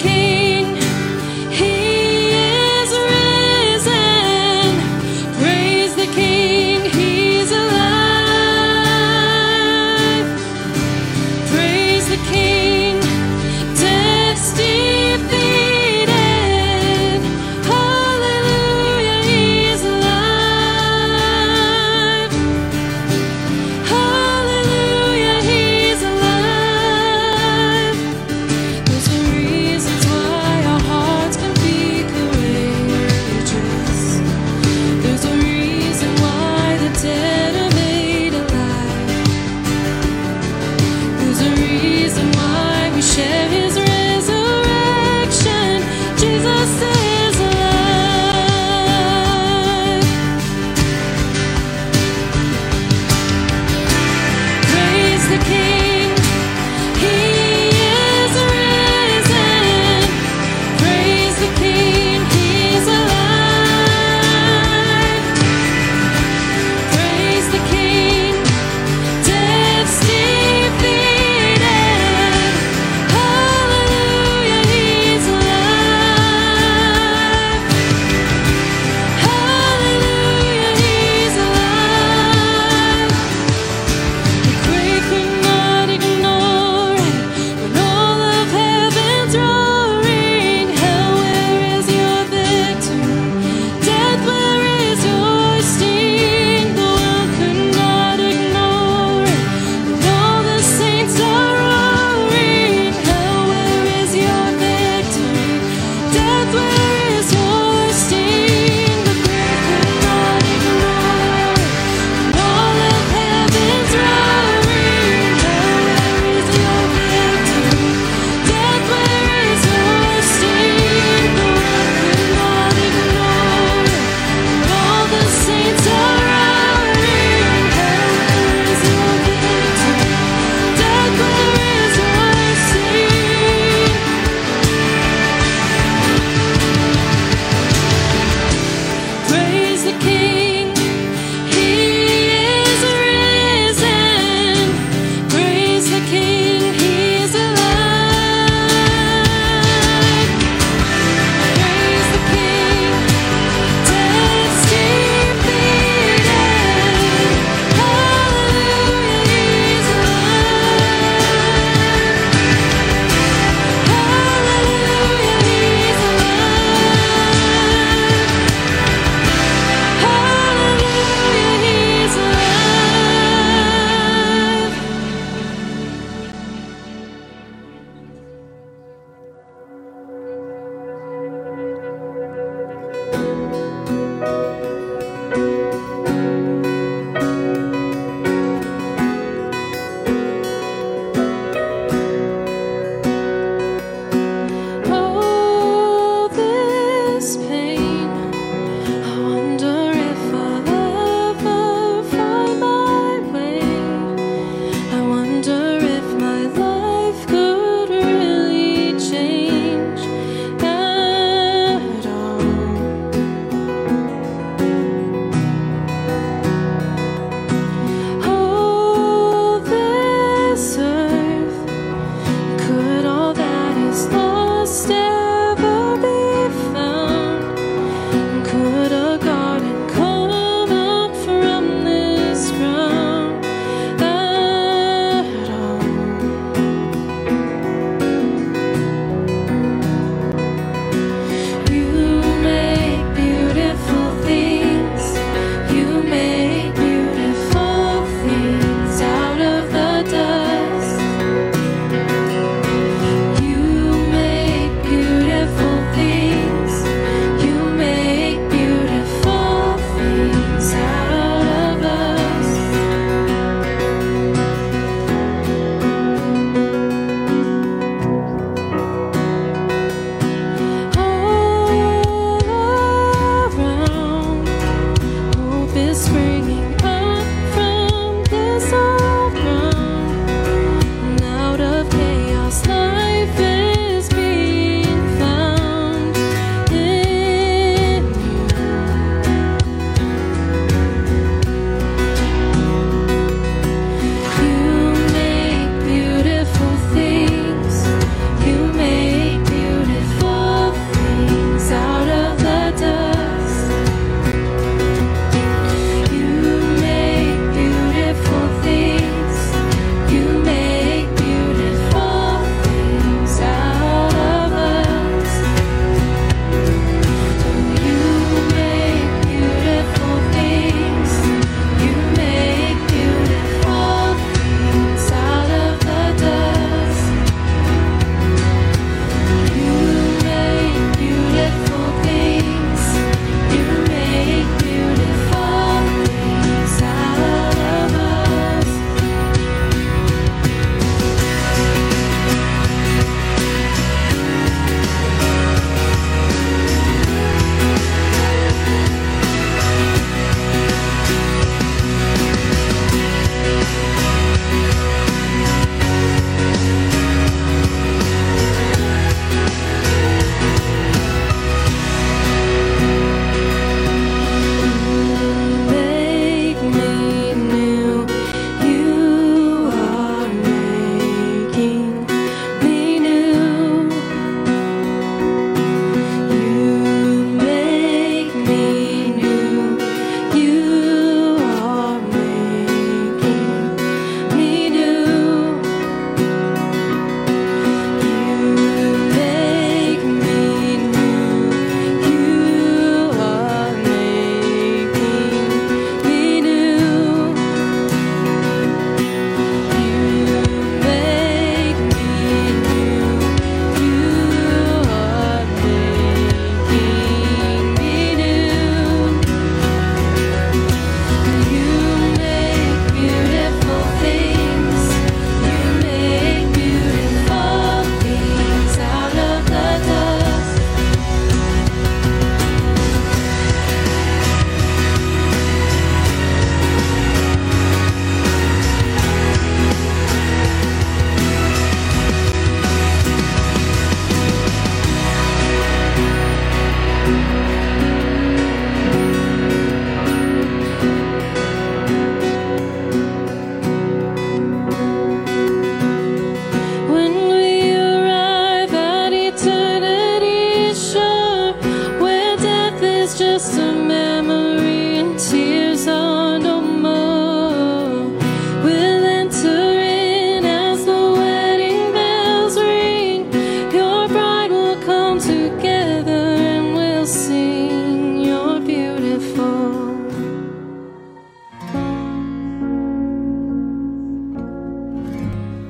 King, He is risen.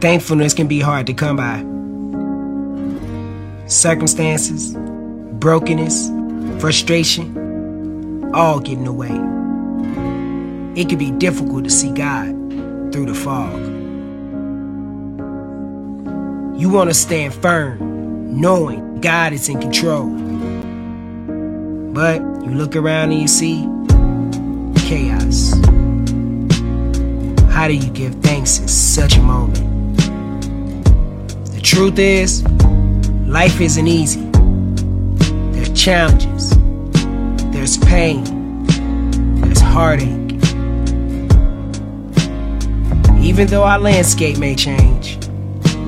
thankfulness can be hard to come by. Circumstances, brokenness, frustration, all get in the way. It can be difficult to see God through the fog. You want to stand firm, knowing God is in control. But you look around and you see chaos. How do you give thanks in such a moment? The truth is, life isn't easy. There's challenges, there's pain, there's heartache. Even though our landscape may change,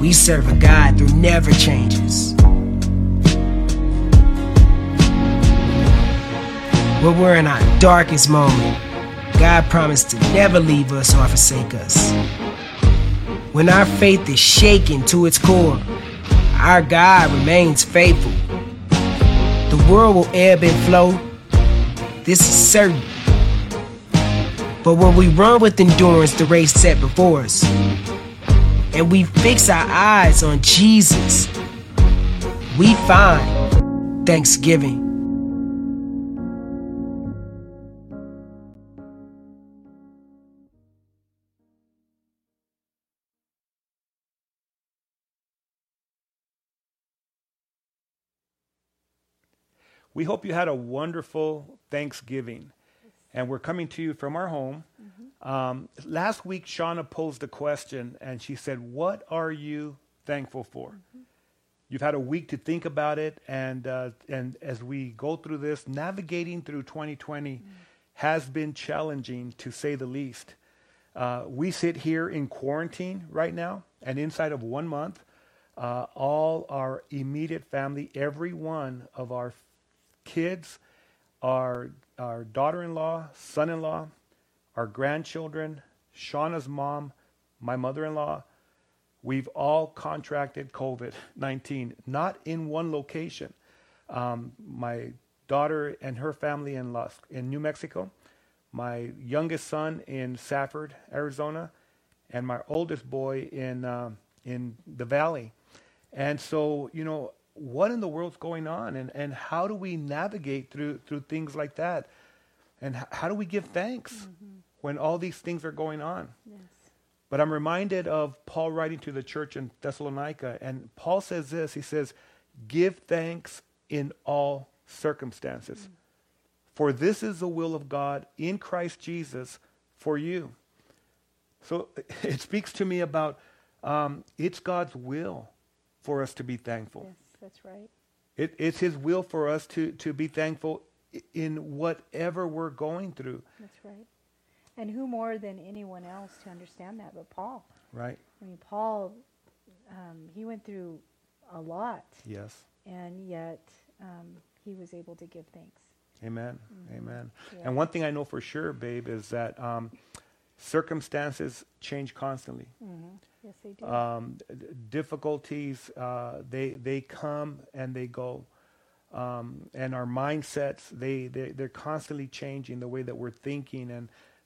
we serve a God who never changes. When we're in our darkest moment, God promised to never leave us or forsake us. When our faith is shaken to its core, our God remains faithful. The world will ebb and flow. This is certain. But when we run with endurance the race set before us, and we fix our eyes on Jesus, we find thanksgiving. We hope you had a wonderful Thanksgiving, and we're coming to you from our home. Mm-hmm. Last week, Shauna posed a question, and she said, what are you thankful for? Mm-hmm. You've had a week to think about it, and as we go through this, navigating through 2020 has been challenging, to say the least. We sit here in quarantine right now, and inside of 1 month, all our immediate family, every one of our kids, our daughter-in-law, son-in-law, our grandchildren, Shauna's mom, my mother-in-law, we've all contracted COVID-19, not in one location. My daughter and her family in Lusk, in New Mexico, my youngest son in Safford, Arizona, and my oldest boy in the Valley. And so, you know, what in the world's going on, and how do we navigate through things like that, and how do we give thanks when all these things are going on? Yes. But I'm reminded of Paul writing to the church in Thessalonica, and Paul says this, he says, give thanks in all circumstances, for this is the will of God in Christ Jesus for you. So it speaks to me about it's God's will for us to be thankful. Yes. That's right. It's His will for us to be thankful in whatever we're going through. That's right. And who more than anyone else to understand that but Paul? Right. I mean, Paul, he went through a lot. Yes. And yet he was able to give thanks. Amen. Mm-hmm. Amen. Yeah. And one thing I know for sure, babe, is that circumstances change constantly. Mm-hmm. Yes, they do. Difficulties, they come and they go. And our mindsets, they're constantly changing the way that we're thinking.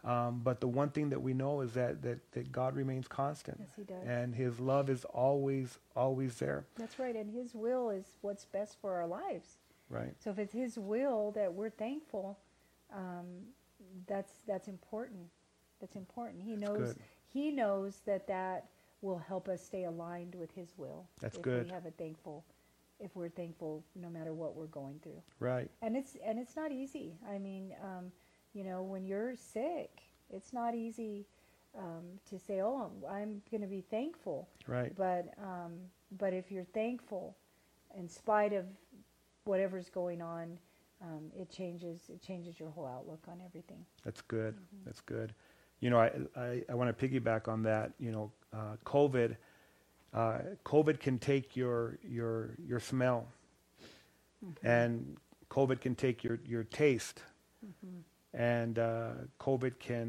And but the one thing that we know is that God remains constant. Yes, He does. And His love is always, always there. That's right. And His will is what's best for our lives. Right. So if it's His will that we're thankful, that's important. That's important. He knows. Good. He knows that will help us stay aligned with His will. That's good. If we're thankful, no matter what we're going through. Right. And it's not easy. I mean, you know, when you're sick, it's not easy to say, "Oh, I'm going to be thankful." Right. But if you're thankful, in spite of whatever's going on, it changes your whole outlook on everything. That's good. Mm-hmm. That's good. You know, I want to piggyback on that. You know, COVID can take your smell, and COVID can take your taste, and COVID can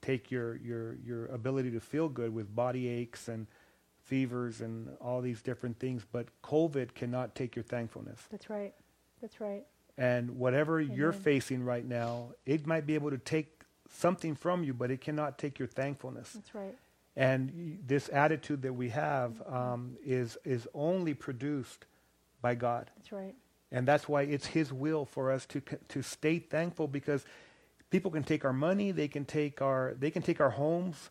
take your ability to feel good with body aches and fevers and all these different things. But COVID cannot take your thankfulness. That's right. That's right. And whatever you're facing right now, it might be able to take something from you, but it cannot take your thankfulness. That's right. And this attitude that we have is only produced by God. That's right. And that's why it's His will for us to stay thankful, because people can take our money, they can take our homes,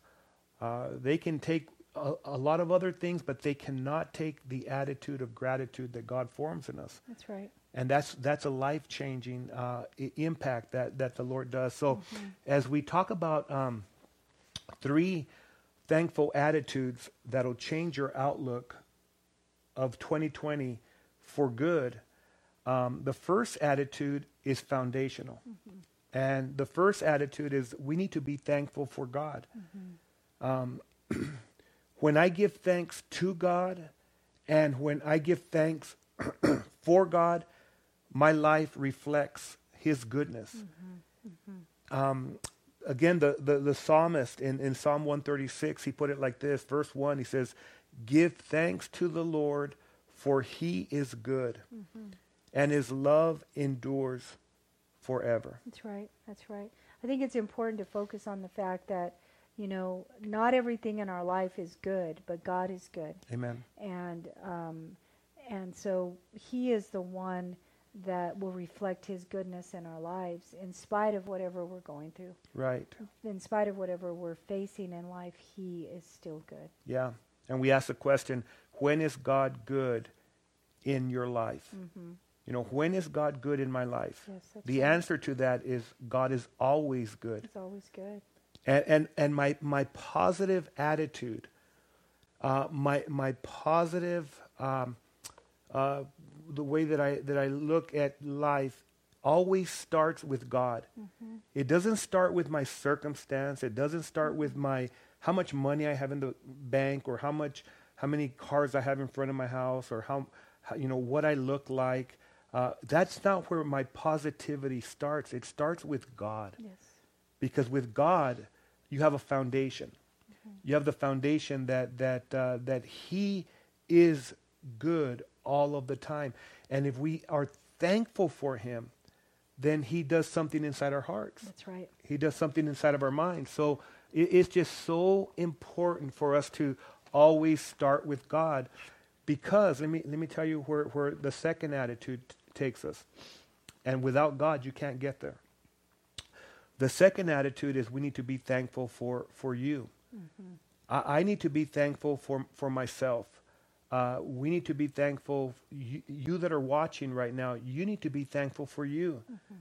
they can take a lot of other things, but they cannot take the attitude of gratitude that God forms in us. That's right. And that's a life-changing impact that the Lord does. So as we talk about three thankful attitudes that'll change your outlook of 2020 for good, the first attitude is foundational. Mm-hmm. And the first attitude is we need to be thankful for God. Mm-hmm. When I give thanks to God and when I give thanks for God, my life reflects His goodness. Mm-hmm. Mm-hmm. Again, the psalmist in Psalm 136, he put it like this, verse 1, he says, "Give thanks to the Lord, for He is good, and His love endures forever." That's right, that's right. I think it's important to focus on the fact that, you know, not everything in our life is good, but God is good. Amen. And so He is the one that will reflect His goodness in our lives in spite of whatever we're going through. Right. In spite of whatever we're facing in life, He is still good. Yeah. And we ask the question, when is God good in your life? Mm-hmm. You know, when is God good in my life? Yes, that's the right. Answer to that is God is always good. He's always good. And my positive attitude, my positive the way that I look at life always starts with God. Mm-hmm. It doesn't start with my circumstance. It doesn't start with how much money I have in the bank, or how many cars I have in front of my house, or how you know what I look like. That's not where my positivity starts. It starts with God. Yes. Because with God, you have a foundation. Mm-hmm. You have the foundation that He is good all of the time. And if we are thankful for Him, then He does something inside our hearts. That's right. He does something inside of our minds. So it's just so important for us to always start with God, because let me tell you where the second attitude takes us. And without God, you can't get there. The second attitude is we need to be thankful for you. Mm-hmm. I need to be thankful for myself. We need to be thankful. You that are watching right now, you need to be thankful for you. Mm-hmm.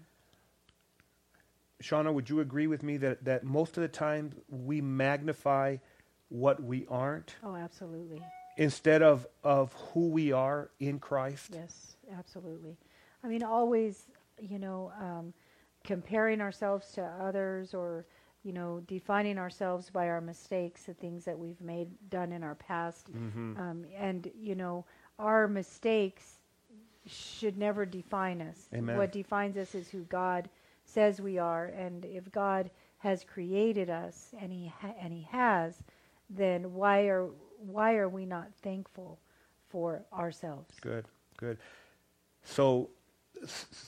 Shauna, would you agree with me that most of the time we magnify what we aren't? Oh, absolutely. Instead of who we are in Christ? Yes, absolutely. I mean, always, you know, comparing ourselves to others, or, you know, defining ourselves by our mistakes, the things that we've done in our past. Mm-hmm. And, you know, our mistakes should never define us. Amen. What defines us is who God says we are. And if God has created us, and He has, then why are we not thankful for ourselves? Good, good. So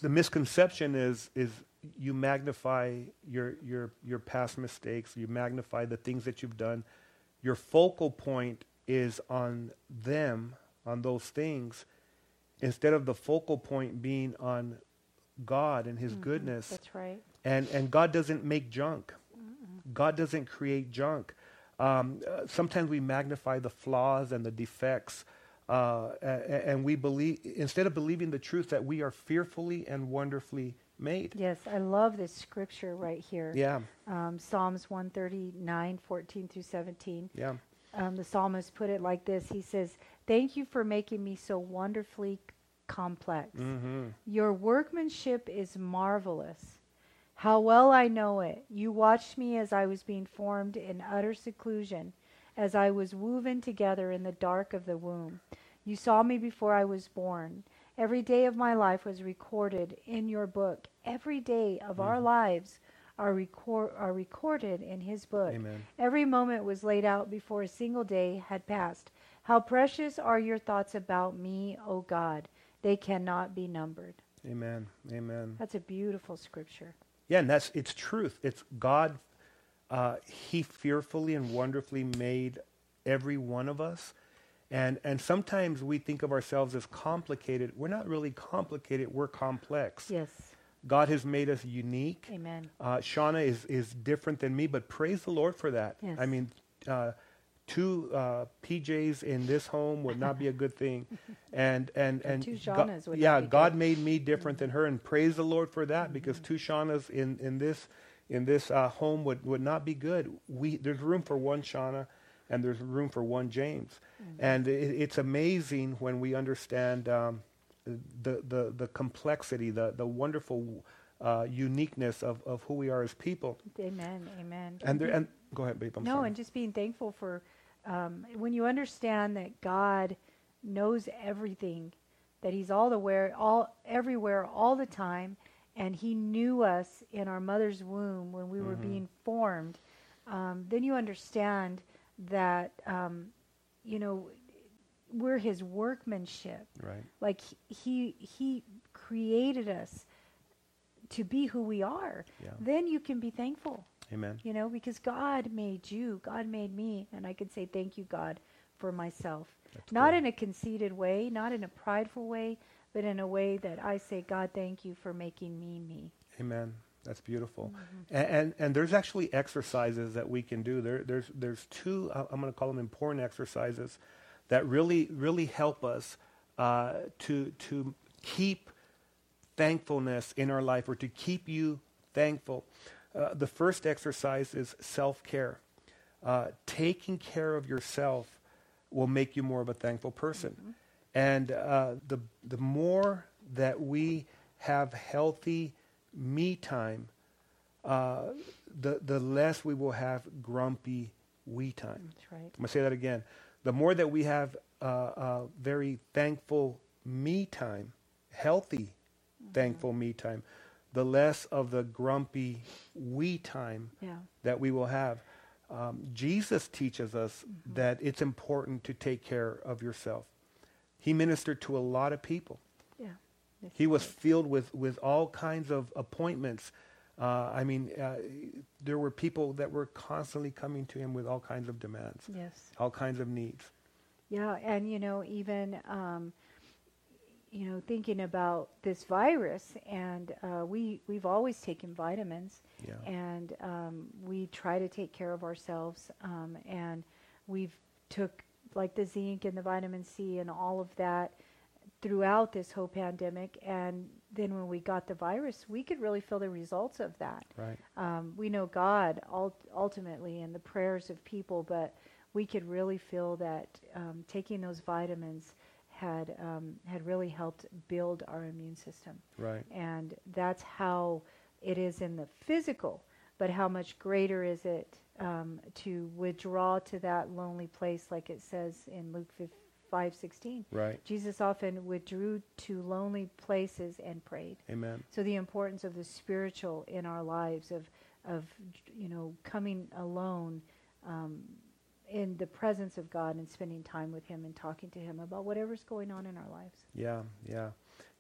the misconception is you magnify your past mistakes. You magnify the things that you've done. Your focal point is on them, on those things, instead of the focal point being on God and His goodness. That's right. And God doesn't make junk. Mm-mm. God doesn't create junk. Sometimes we magnify the flaws and the defects, and we believe, instead of believing the truth that we are fearfully and wonderfully made. Yes, I love this scripture right here. Yeah. Psalms 139, 14 through 17. Yeah. The psalmist put it like this. He says, "Thank you for making me so wonderfully complex. Mm-hmm. Your workmanship is marvelous. How well I know it. You watched me as I was being formed in utter seclusion, as I was woven together in the dark of the womb. You saw me before I was born. Every day of my life was recorded in your book." Every day of our lives are recorded in His book. Amen. "Every moment was laid out before a single day had passed. How precious are your thoughts about me, O God. They cannot be numbered." Amen. Amen. That's a beautiful scripture. Yeah, and it's truth. It's God He fearfully and wonderfully made every one of us. And sometimes we think of ourselves as complicated. We're not really complicated. We're complex. Yes. God has made us unique. Amen. Shauna is different than me, but praise the Lord for that. Yes. I mean, two PJs in this home would not be a good thing. And two Shaunas would not be good. God made me different than her, and praise the Lord for that, because two Shaunas in this home would not be good. There's room for one Shauna, and there's room for one James. Mm-hmm. And it's amazing when we understand the complexity, the wonderful uniqueness of who we are as people. Amen, amen. And go ahead, babe. I'm sorry. And just being thankful for when you understand that God knows everything, that He's everywhere, all the time, and He knew us in our mother's womb when we were being formed. Then you understand that we're His workmanship. Right. Like He created us to be who we are, then you can be thankful. Amen. Because God made you, God made me, and I can say thank you, God, for myself. That's not in a conceited way, not in a prideful way, but in a way that I say, God, thank you for making me me. Amen. That's beautiful. Mm-hmm. And there's actually exercises that we can do. There's two, I'm going to call them important exercises that really help us to keep thankfulness in our life, or to keep you thankful. The first exercise is self-care. Taking care of yourself will make you more of a thankful person. Mm-hmm. And the more that we have healthy me time, the less we will have grumpy we time. That's right. I'm going to say that again. The more that we have very thankful me time, healthy thankful me time, the less of the grumpy we time that we will have. Jesus teaches us that it's important to take care of yourself. He ministered to a lot of people. Yeah, he was filled with all kinds of appointments. There were people that were constantly coming to him with all kinds of demands. Yes, all kinds of needs. Yeah, and even... thinking about this virus, and we've always taken vitamins, and we try to take care of ourselves, and we've took like the zinc and the vitamin C and all of that throughout this whole pandemic. And then when we got the virus, we could really feel the results of that. Right. We know God ultimately in the prayers of people, but we could really feel that taking those vitamins had really helped build our immune system. Right. And that's how it is in the physical, but how much greater is it to withdraw to that lonely place, like it says in Luke 5:16. Right. Jesus often withdrew to lonely places and prayed. Amen. So the importance of the spiritual in our lives, of coming alone, in the presence of God, and spending time with Him and talking to Him about whatever's going on in our lives. Yeah, yeah.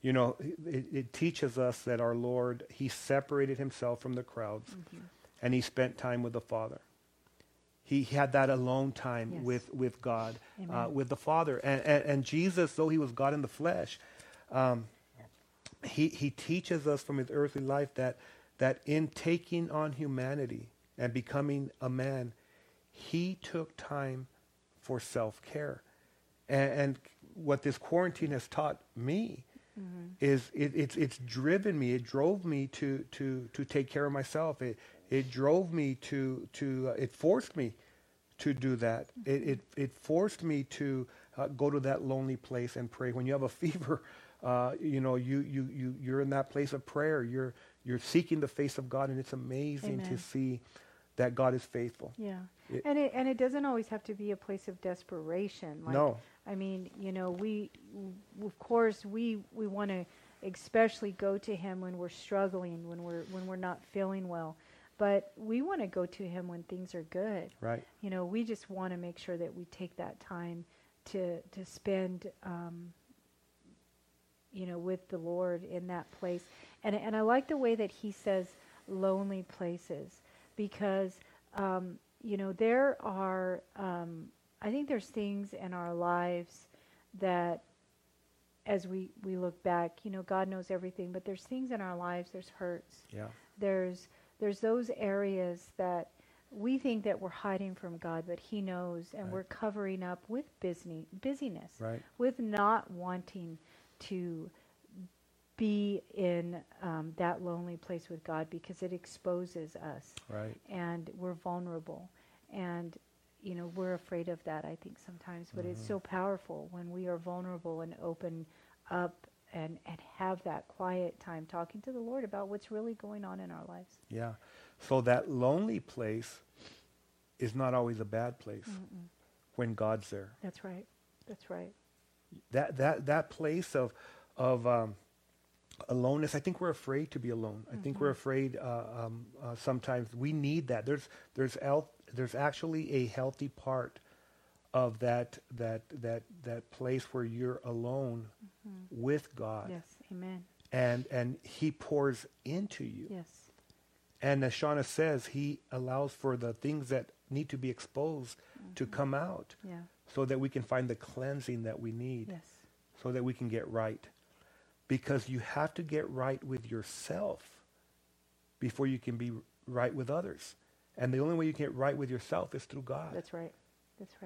It teaches us that our Lord, He separated Himself from the crowds, and He spent time with the Father. He had that alone time with God, with the Father. And Jesus, though He was God in the flesh, He teaches us from His earthly life that in taking on humanity and becoming a man, He took time for self-care. And what this quarantine has taught me is it's driven me. It drove me to take care of myself. It drove me to it forced me to do that. It forced me to go to that lonely place and pray. When you have a fever, you're in that place of prayer. You're seeking the face of God, and it's amazing to see that God is faithful. Yeah. It doesn't always have to be a place of desperation. No. I mean, of course we want to especially go to Him when we're struggling, when we're not feeling well, but we want to go to Him when things are good. Right. We just want to make sure that we take that time to spend, with the Lord in that place. And I like the way that He says lonely places, because there are, I think there's things in our lives that as we look back, God knows everything, but there's things in our lives, there's hurts. Yeah. There's those areas that we think that we're hiding from God, but He knows, and we're covering up with busyness, with not wanting to be in that lonely place with God, because it exposes us, and we're vulnerable, and we're afraid of that, I think, sometimes, but it's so powerful when we are vulnerable and open up and have that quiet time talking to the Lord about what's really going on in our lives. Yeah. So that lonely place is not always a bad place when God's there. That's right. That place of aloneness. I think we're afraid to be alone. I think we're afraid sometimes. We need that. There's actually a healthy part of that place where you're alone with God. Yes, amen. And He pours into you. Yes. And as Shauna says, He allows for the things that need to be exposed to come out, so that we can find the cleansing that we need, so that we can get right. Because you have to get right with yourself before you can be right with others. And the only way you can get right with yourself is through God. That's right.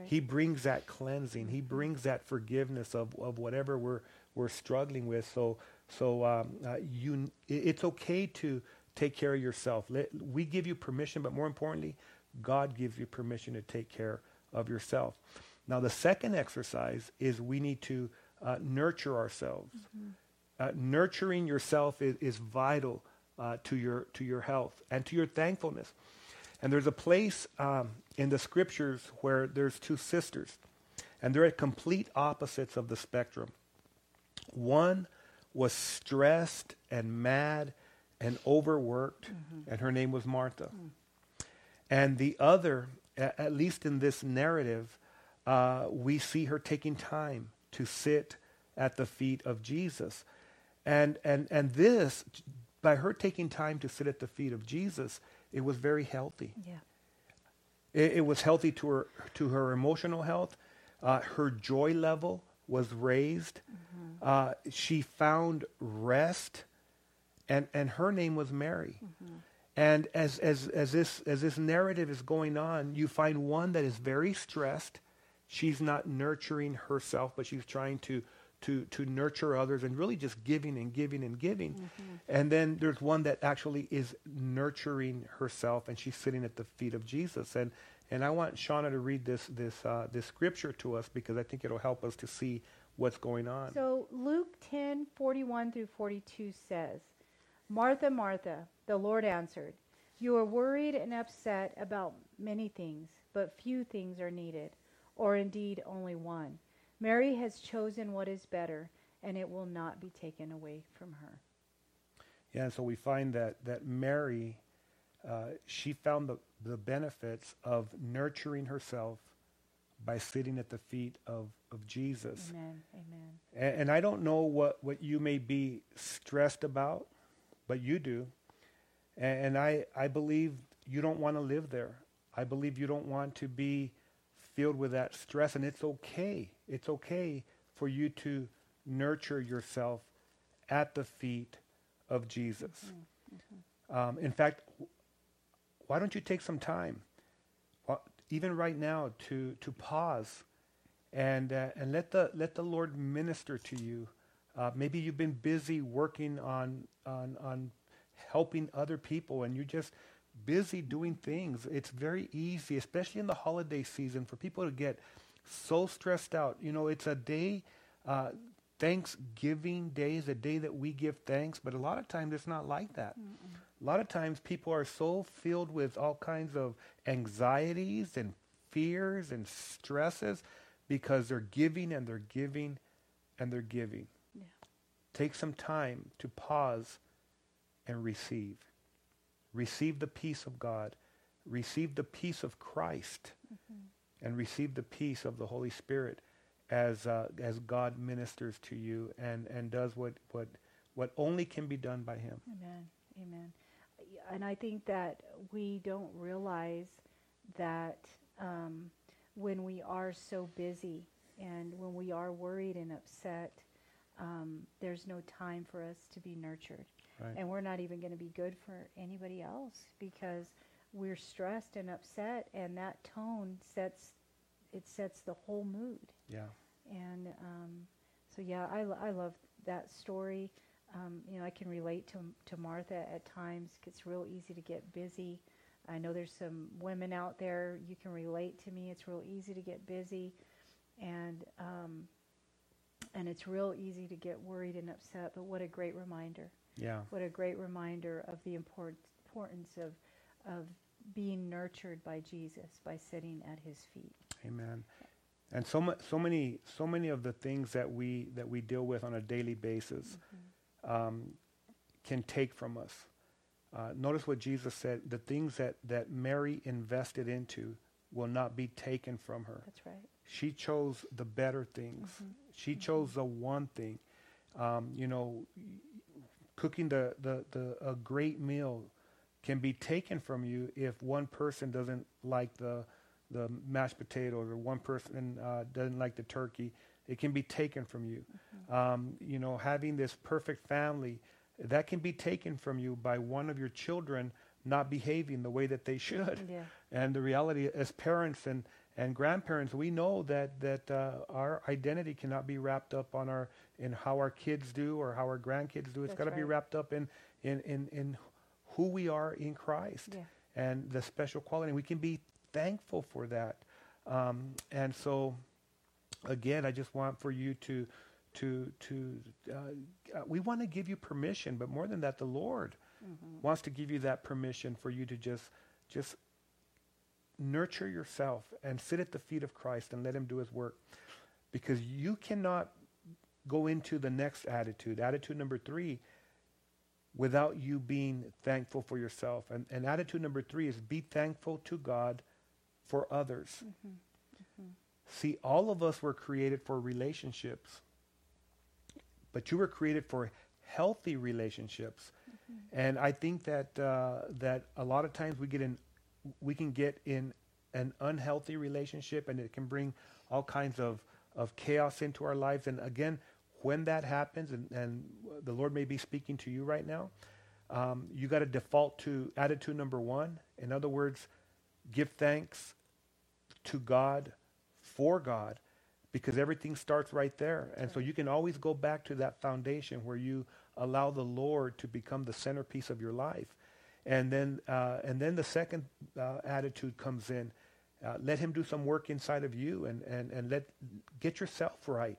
He brings that cleansing. He brings that forgiveness of whatever we're struggling with. So it's okay to take care of yourself. We give you permission, but more importantly, God gives you permission to take care of yourself. Now, the second exercise is we need to nurture ourselves. Nurturing yourself is vital to your health and to your thankfulness. And there's a place in the scriptures where there's two sisters, and they're at complete opposites of the spectrum. One was stressed and mad and overworked, and her name was Martha. And the other, at least in this narrative, we see her taking time to sit at the feet of Jesus. And this, by her taking time to sit at the feet of Jesus, it was very healthy. Yeah. It was healthy to her emotional health. Her joy level was raised. She found rest, and her name was Mary. And as this narrative is going on, you find one that is very stressed. She's not nurturing herself, but she's trying to nurture others and really just giving. And then there's one that actually is nurturing herself, and she's sitting at the feet of Jesus. And I want Shauna to read this scripture to us, because I think it'll help us to see what's going on. So Luke 10:41 through 42 says, "Martha, Martha, the Lord answered, you are worried and upset about many things, but few things are needed, or indeed only one. Mary has chosen what is better, and it will not be taken away from her." Yeah, so we find that Mary, she found the benefits of nurturing herself by sitting at the feet of Jesus. Amen. And I don't know what you may be stressed about, but you do. And I believe you don't want to live there. I believe you don't want to be filled with that stress, and it's okay. It's okay for you to nurture yourself at the feet of Jesus. In fact, why don't you take some time, even right now, to pause and let the Lord minister to you. Maybe you've been busy working on helping other people, and you just busy doing things. It's very easy, especially in the holiday season, for people to get so stressed out. It's a day, Thanksgiving Day is a day that we give thanks, but a lot of times it's not like that. A lot of times people are so filled with all kinds of anxieties and fears and stresses because they're giving. Yeah. Take some time to pause and receive. Receive the peace of God. Receive the peace of Christ. And receive the peace of the Holy Spirit as God ministers to you and does what only can be done by Him. Amen. And I think that we don't realize that when we are so busy and when we are worried and upset, there's no time for us to be nurtured. Right. And we're not even going to be good for anybody else because we're stressed and upset, and that tone sets the whole mood. Yeah. And I love that story. I can relate to Martha at times. It's real easy to get busy. I know there's some women out there, you can relate to me. It's real easy to get busy, and it's real easy to get worried and upset. But what a great reminder! Yeah. What a great reminder of the importance of being nurtured by Jesus, by sitting at His feet. Amen. And so many of the things that we deal with on a daily basis can take from us. Notice what Jesus said: the things that Mary invested into will not be taken from her. That's right. She chose the better things. She chose the one thing. Cooking a great meal can be taken from you if one person doesn't like the mashed potatoes, or one person doesn't like the turkey. It can be taken from you. Having this perfect family, that can be taken from you by one of your children not behaving the way that they should. Yeah. And the reality, as parents and grandparents, we know that our identity cannot be wrapped up in how our kids do or how our grandkids do. It's got to be wrapped up in who we are in Christ and the special quality. We can be thankful for that. And so, again, I just want for you to we want to give you permission, but more than that, the Lord wants to give you that permission for you to just nurture yourself and sit at the feet of Christ and let Him do His work, because you cannot go into the next attitude number 3, without you being thankful for yourself. And attitude number 3 is be thankful to God for others. See, all of us were created for relationships, but you were created for healthy relationships. And I think that a lot of times we can get in an unhealthy relationship, and it can bring all kinds of chaos into our lives. And again, when that happens, and the Lord may be speaking to you right now, you got to default to attitude number 1. In other words, give thanks to God for God, because everything starts right there. And so you can always go back to that foundation where you allow the Lord to become the centerpiece of your life. And then the second attitude comes in. Let Him do some work inside of you, and get yourself right.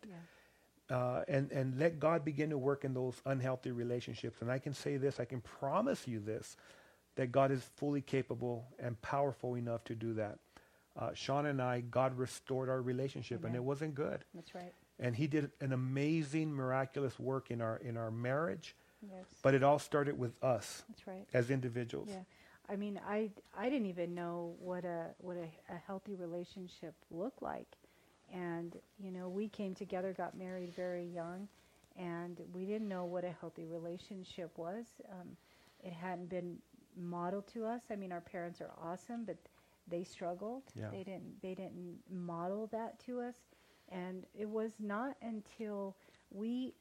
Yeah. And let God begin to work in those unhealthy relationships. And I can say this, I can promise you this, that God is fully capable and powerful enough to do that. Sean and I, God restored our relationship, and it wasn't good. That's right. And He did an amazing, miraculous work in our marriage. Yes. But it all started with us. That's right. As individuals. Yeah. I mean, I didn't even know what a healthy relationship looked like, and we came together, got married very young, and we didn't know what a healthy relationship was. It hadn't been modeled to us. I mean, our parents are awesome, but they struggled. Yeah. They didn't model that to us. And it was not until we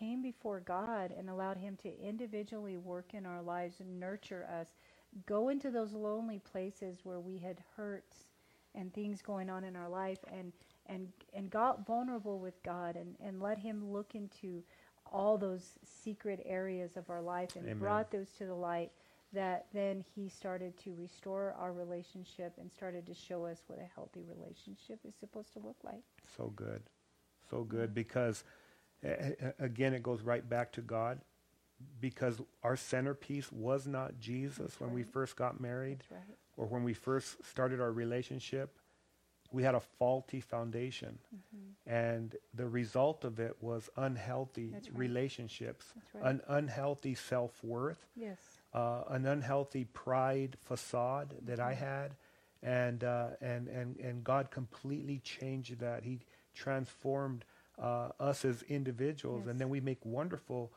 came before God and allowed Him to individually work in our lives and nurture us, go into those lonely places where we had hurts and things going on in our life, and got vulnerable with God, and let Him look into all those secret areas of our life, and Amen. Brought those to the light, that then He started to restore our relationship and started to show us what a healthy relationship is supposed to look like. So good. So good, because again, it goes right back to God, because our centerpiece was not Jesus. That's when we first got married, or when we first started our relationship. We had a faulty foundation, and the result of it was unhealthy relationships, an unhealthy self-worth, an unhealthy pride facade that I had, and God completely changed that. He transformed us as individuals, and then we make wonderful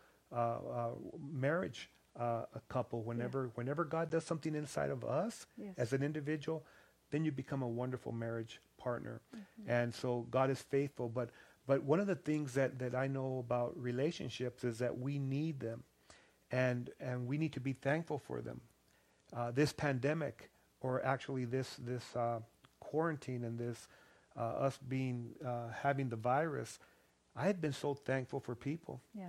marriage a couple. Whenever God does something inside of us as an individual, then you become a wonderful marriage partner. Mm-hmm. And so God is faithful. But one of the things that I know about relationships is that we need them, and we need to be thankful for them. This pandemic, or actually this quarantine and this us being having the virus, I have been so thankful for people. Yeah,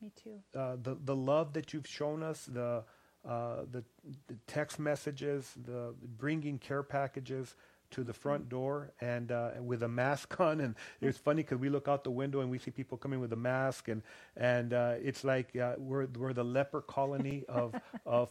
me too. The love that you've shown us, the text messages, the bringing care packages to the front door, and with a mask on. And it's funny because we look out the window and we see people coming with a mask, and it's like we're the leper colony of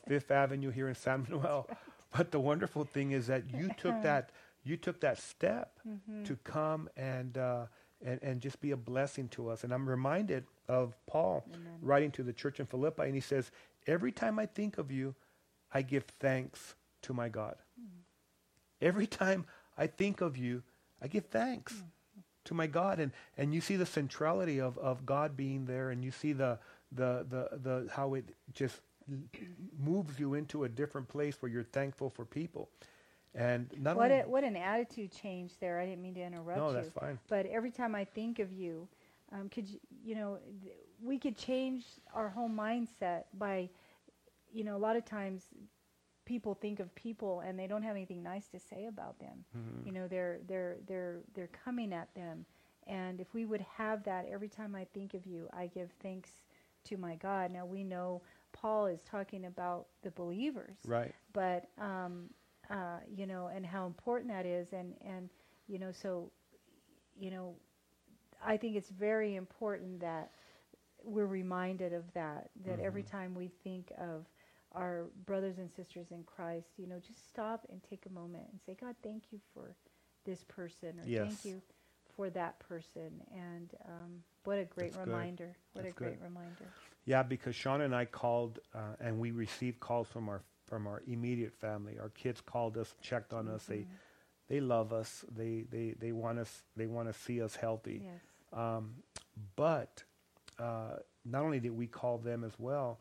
Fifth Avenue here in San Manuel. Right. But the wonderful thing is that you took that step mm-hmm. to come and just be a blessing to us. And I'm reminded of Paul Amen. Writing to the church in Philippi, and he says, "Every time I think of you, I give thanks to my God." Mm. Every time I think of you, I give thanks to my God. And you see the centrality of God being there, and you see the how it just moves you into a different place where you're thankful for people. And not what only what an attitude change there. I didn't mean to interrupt you. No, that's fine. But every time I think of you, could you know, we could change our whole mindset by, you know, a lot of times people think of people and they don't have anything nice to say about them. Mm-hmm. You know, they're coming at them. And if we would have that, every time I think of you, I give thanks to my God. Now we know Paul is talking about the believers, right? But you know, and how important that is, and you know, so you know, I think it's very important that we're reminded of that mm-hmm. every time we think of our brothers and sisters in Christ, you know, just stop and take a moment and say, God, thank you for this person, or yes. thank you for that person. And what a great That's reminder. Good. What That's a great good. Reminder. Yeah, because Sean and I called, and we received calls from our immediate family. Our kids called us, checked on mm-hmm. us. They love us. They want us. They want to see us healthy. Yes. But not only did we call them as well,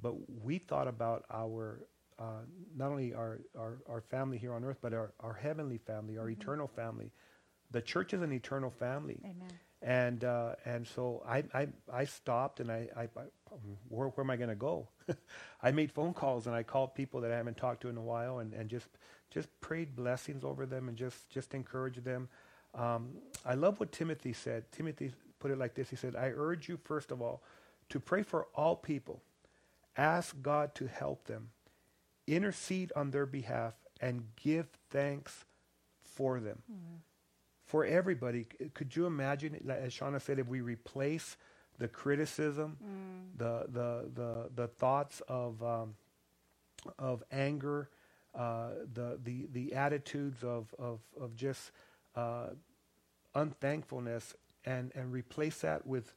but we thought about our not only our family here on earth, but our heavenly family, our mm-hmm. eternal family. The church is an eternal family. Amen. And so I stopped and I where am I going to go? I made phone calls and I called people that I haven't talked to in a while, and just prayed blessings over them and just encouraged them. I love what Timothy said. Timothy put it like this. He said, "I urge you, first of all, to pray for all people. Ask God to help them. Intercede on their behalf and give thanks for them." Mm. For everybody. Could you imagine, as Shauna said, if we replace the criticism, the thoughts of anger, the attitudes of just unthankfulness, and replace that with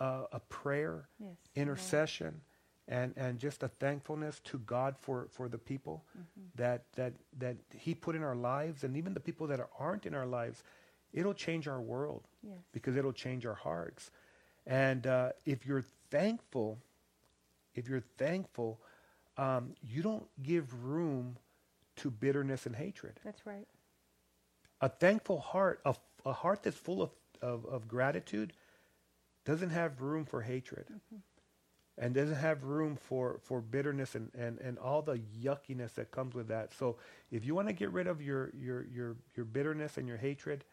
a prayer, yes, intercession, right. and just a thankfulness to God for the people mm-hmm. that He put in our lives, and even the people that aren't in our lives. It'll change our world, yes. because it'll change our hearts. And if you're thankful, you don't give room to bitterness and hatred. That's right. A thankful heart, a heart that's full of gratitude, doesn't have room for hatred, mm-hmm. and doesn't have room for bitterness and all the yuckiness that comes with that. So if you want to get rid of your bitterness and your hatred,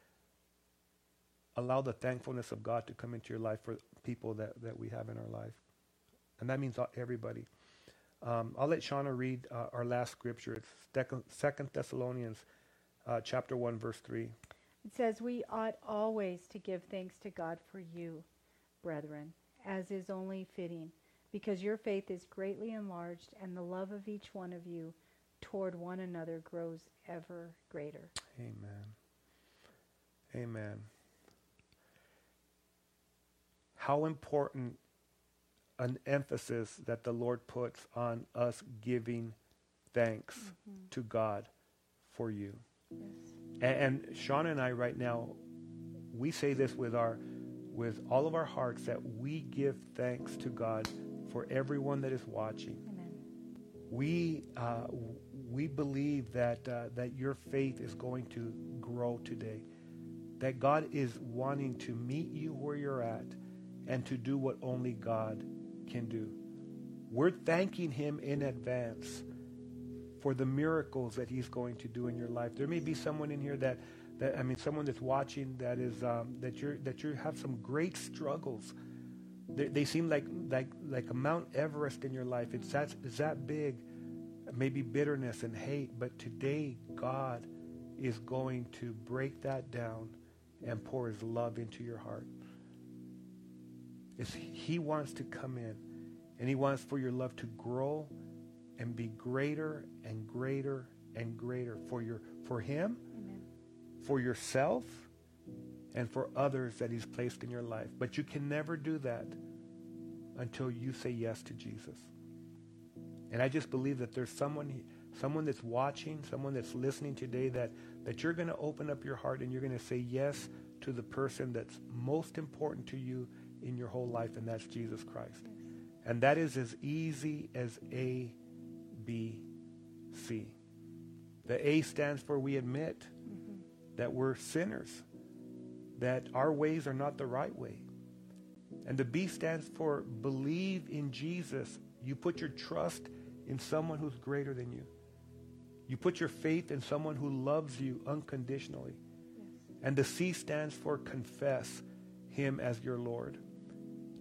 allow the thankfulness of God to come into your life for people that we have in our life. And that means everybody. I'll let Shauna read our last scripture. It's Second Thessalonians chapter 1, verse 3. It says, "We ought always to give thanks to God for you, brethren, as is only fitting, because your faith is greatly enlarged, and the love of each one of you toward one another grows ever greater." Amen. Amen. How important an emphasis that the Lord puts on us giving thanks mm-hmm. to God for you. Yes. And Sean and I right now, we say this with all of our hearts, that we give thanks to God for everyone that is watching. Amen. We we believe that that your faith is going to grow today, that God is wanting to meet you where you're at and to do what only God can do. We're thanking him in advance for the miracles that he's going to do in your life. There may be someone in here someone that's watching that is that you have some great struggles. They seem like a Mount Everest in your life. It's that big. Maybe bitterness and hate, but today God is going to break that down and pour his love into your heart. He wants to come in, and he wants for your love to grow and be greater and greater and greater for him, Amen. For yourself, and for others that he's placed in your life. But you can never do that until you say yes to Jesus. And I just believe that there's someone that's watching, someone that's listening today, that you're going to open up your heart and you're going to say yes to the person that's most important to you in your whole life, and that's Jesus Christ. Yes. And that is as easy as A, B, C. The A stands for we admit that we're sinners, that our ways are not the right way. And the B stands for believe in Jesus. You put your trust in someone who's greater than you. You put your faith in someone who loves you unconditionally. Yes. And the C stands for confess him as your Lord.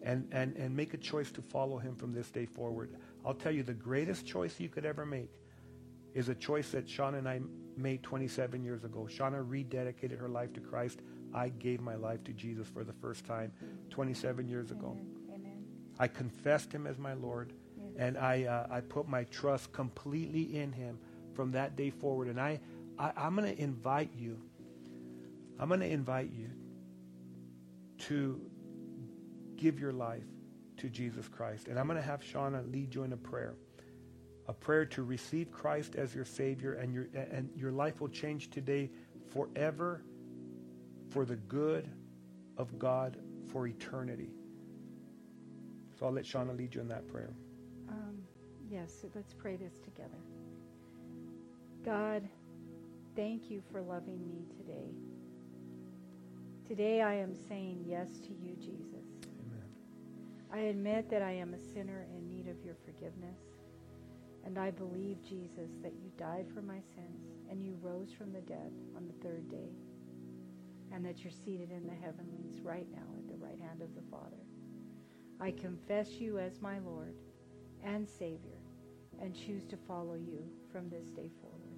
And make a choice to follow him from this day forward. I'll tell you, the greatest choice you could ever make is a choice that Shauna and I made 27 years ago. Shauna rededicated her life to Christ. I gave my life to Jesus for the first time 27 years ago. Amen. I confessed him as my Lord. And I put my trust completely in him from that day forward. And I'm going to invite you to give your life to Jesus Christ. And I'm going to have Shauna lead you in a prayer to receive Christ as your Savior. And your life will change today forever, for the good of God, for eternity. So I'll let Shauna lead you in that prayer. Yes, let's pray this together. God, thank you for loving me today. Today I am saying yes to you, Jesus. Amen. I admit that I am a sinner in need of your forgiveness. And I believe, Jesus, that you died for my sins and you rose from the dead on the third day. And that you're seated in the heavenlies right now at the right hand of the Father. I confess you as my Lord and Savior, and choose to follow you from this day forward.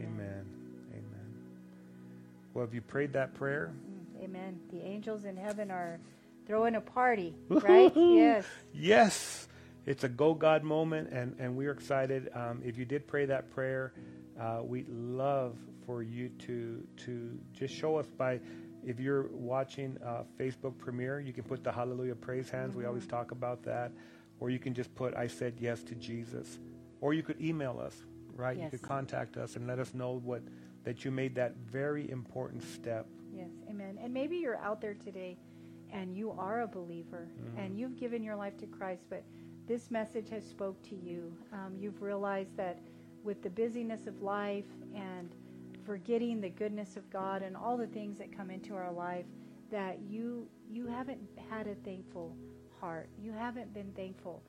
Amen. Well, have you prayed that prayer? Amen. The angels in heaven are throwing a party, right? Yes. It's a go God moment, and we're excited. If you did pray that prayer, we'd love for you to just show us by... If you're watching Facebook Premiere, you can put the Hallelujah Praise Hands. We always talk about that. Or you can just put, I said yes to Jesus. Or you could email us, right? Yes. You could contact us and let us know that you made that very important step. Yes, amen. And maybe you're out there today and you are a believer and you've given your life to Christ, but this message has spoke to you. You've realized that with the busyness of life and forgetting the goodness of God and all the things that come into our life, that you haven't had a thankful heart. You haven't been thankful.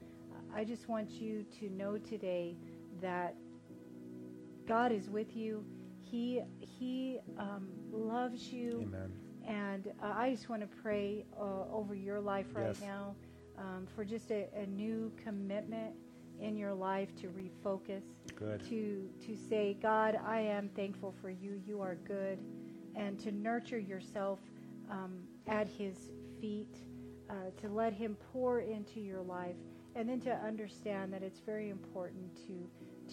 I just want you to know today that God is with you. He loves you. Amen. And I just want to pray over your life right now for just a new commitment in your life to refocus. Good. To say, God, I am thankful for you. You are good. And to nurture yourself at his feet, to let him pour into your life, and then to understand that it's very important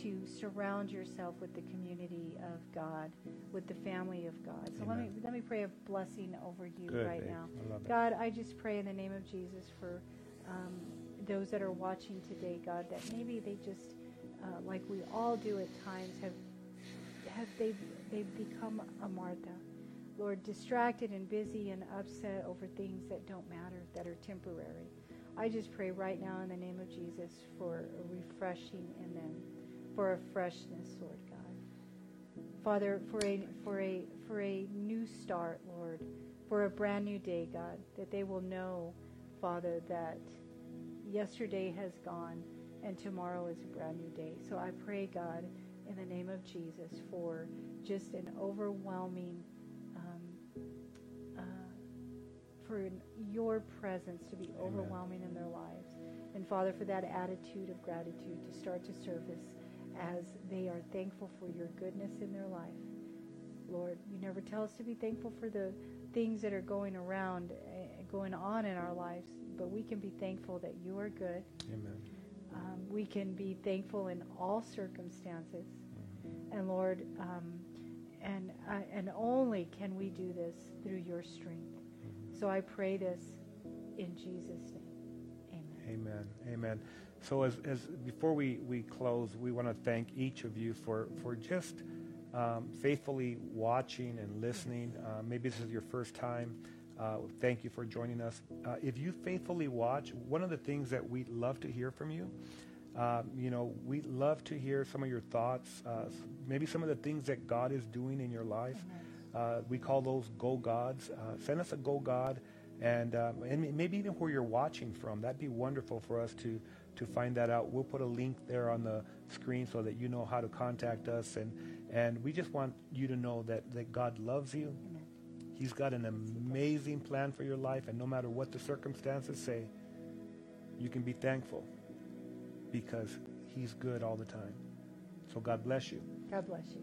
to surround yourself with the community of God, with the family of God. So let me pray a blessing over you now. I love it. God, I just pray in the name of Jesus for those that are watching today, God, that maybe they just, like we all do at times, they've become a Martha, Lord, distracted and busy and upset over things that don't matter, that are temporary. I just pray right now in the name of Jesus for a refreshing in them, for a freshness, Lord God. Father, for a new start, Lord, for a brand new day, God, that they will know, Father, that yesterday has gone and tomorrow is a brand new day. So I pray, God, in the name of Jesus, for just an overwhelming, for your presence to be overwhelming in their lives. And Father, for that attitude of gratitude to start to service as they are thankful for your goodness in their life. Lord, you never tell us to be thankful for the things that are going on in our lives, but we can be thankful that you are good. Amen. We can be thankful in all circumstances. Mm-hmm. And Lord, and only can we do this through your strength. Mm-hmm. So I pray this in Jesus' name. Amen. Amen. Amen. So as before we close, we want to thank each of you for just faithfully watching and listening. Maybe this is your first time. Thank you for joining us. If you faithfully watch, one of the things that we love to hear from you, we love to hear some of your thoughts, maybe some of the things that God is doing in your life. We call those Go Gods. Send us a Go God, and maybe even where you're watching from. That'd be wonderful for us to find that out. We'll put a link there on the screen so that you know how to contact us, and we just want you to know that God loves you. He's got an amazing plan for your life, and no matter what the circumstances say, you can be thankful because he's good all the time. So God bless you. God bless you.